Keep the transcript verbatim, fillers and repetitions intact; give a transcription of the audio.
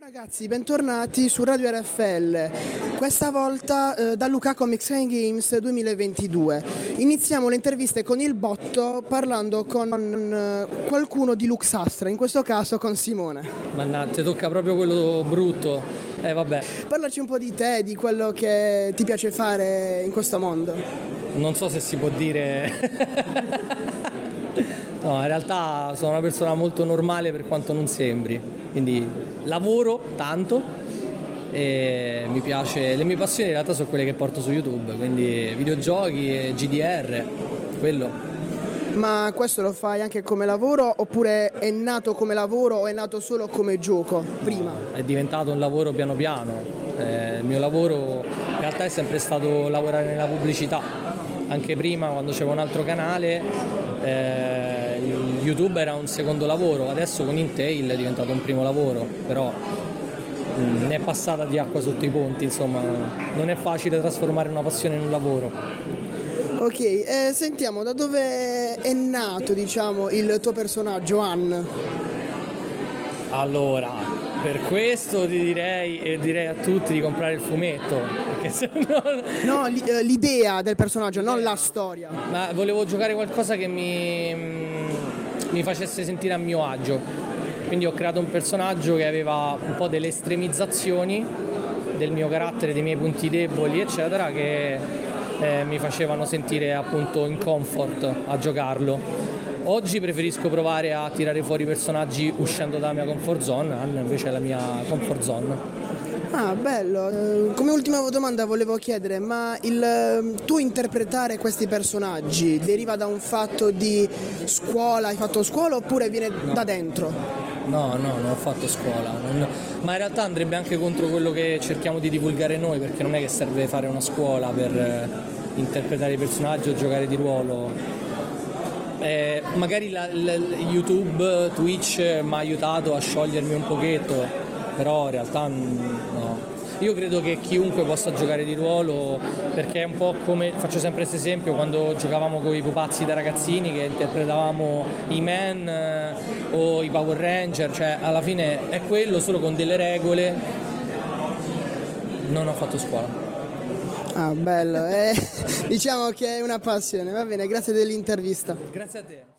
Ciao ragazzi, bentornati su Radio R F L, questa volta eh, da Luca Comics and Games duemilaventidue. Iniziamo le interviste con il botto parlando con eh, qualcuno di Luxastra, in questo caso con Simone. Mannaggia, tocca proprio quello brutto, eh vabbè. Parlaci un po' di te, di quello che ti piace fare in questo mondo. Non so se si può dire... No, in realtà sono una persona molto normale per quanto non sembri, quindi lavoro tanto e mi piace, le mie passioni in realtà sono quelle che porto su YouTube, quindi videogiochi e G D R, quello. Ma questo lo fai anche come lavoro oppure è nato come lavoro o è nato solo come gioco prima? È diventato un lavoro piano piano, eh, il mio lavoro in realtà è sempre stato lavorare nella pubblicità, anche prima quando c'era un altro canale, eh, YouTube era un secondo lavoro, adesso con Intel è diventato un primo lavoro, però mh, ne è passata di acqua sotto i ponti, insomma, non è facile trasformare una passione in un lavoro. Ok, eh, sentiamo, da dove è nato, diciamo, il tuo personaggio, Anne? Allora, per questo ti direi e direi a tutti di comprare il fumetto, perché se no... No, l'idea del personaggio, non la storia. Ma volevo giocare qualcosa che mi... mi facesse sentire a mio agio, quindi ho creato un personaggio che aveva un po' delle estremizzazioni del mio carattere, dei miei punti deboli eccetera, che eh, mi facevano sentire appunto in comfort a giocarlo. Oggi preferisco provare a tirare fuori personaggi uscendo dalla mia comfort zone, Anne invece è la mia comfort zone. Ah, bello. Come ultima domanda volevo chiedere, ma il tu interpretare questi personaggi deriva da un fatto di scuola, hai fatto scuola oppure viene no. da dentro? No, no, non ho fatto scuola, non... ma in realtà andrebbe anche contro quello che cerchiamo di divulgare noi, perché non è che serve fare una scuola per interpretare i personaggi o giocare di ruolo. Eh, magari la, la, YouTube, Twitch mi ha aiutato a sciogliermi un pochetto, però in realtà no. Io credo che chiunque possa giocare di ruolo, perché è un po' come, faccio sempre questo esempio, quando giocavamo con i pupazzi da ragazzini che interpretavamo i Man eh, o i Power Ranger, cioè alla fine è quello, solo con delle regole. Non ho fatto scuola. Ah, bello, eh, diciamo che è una passione, va bene, grazie dell'intervista. Grazie a te.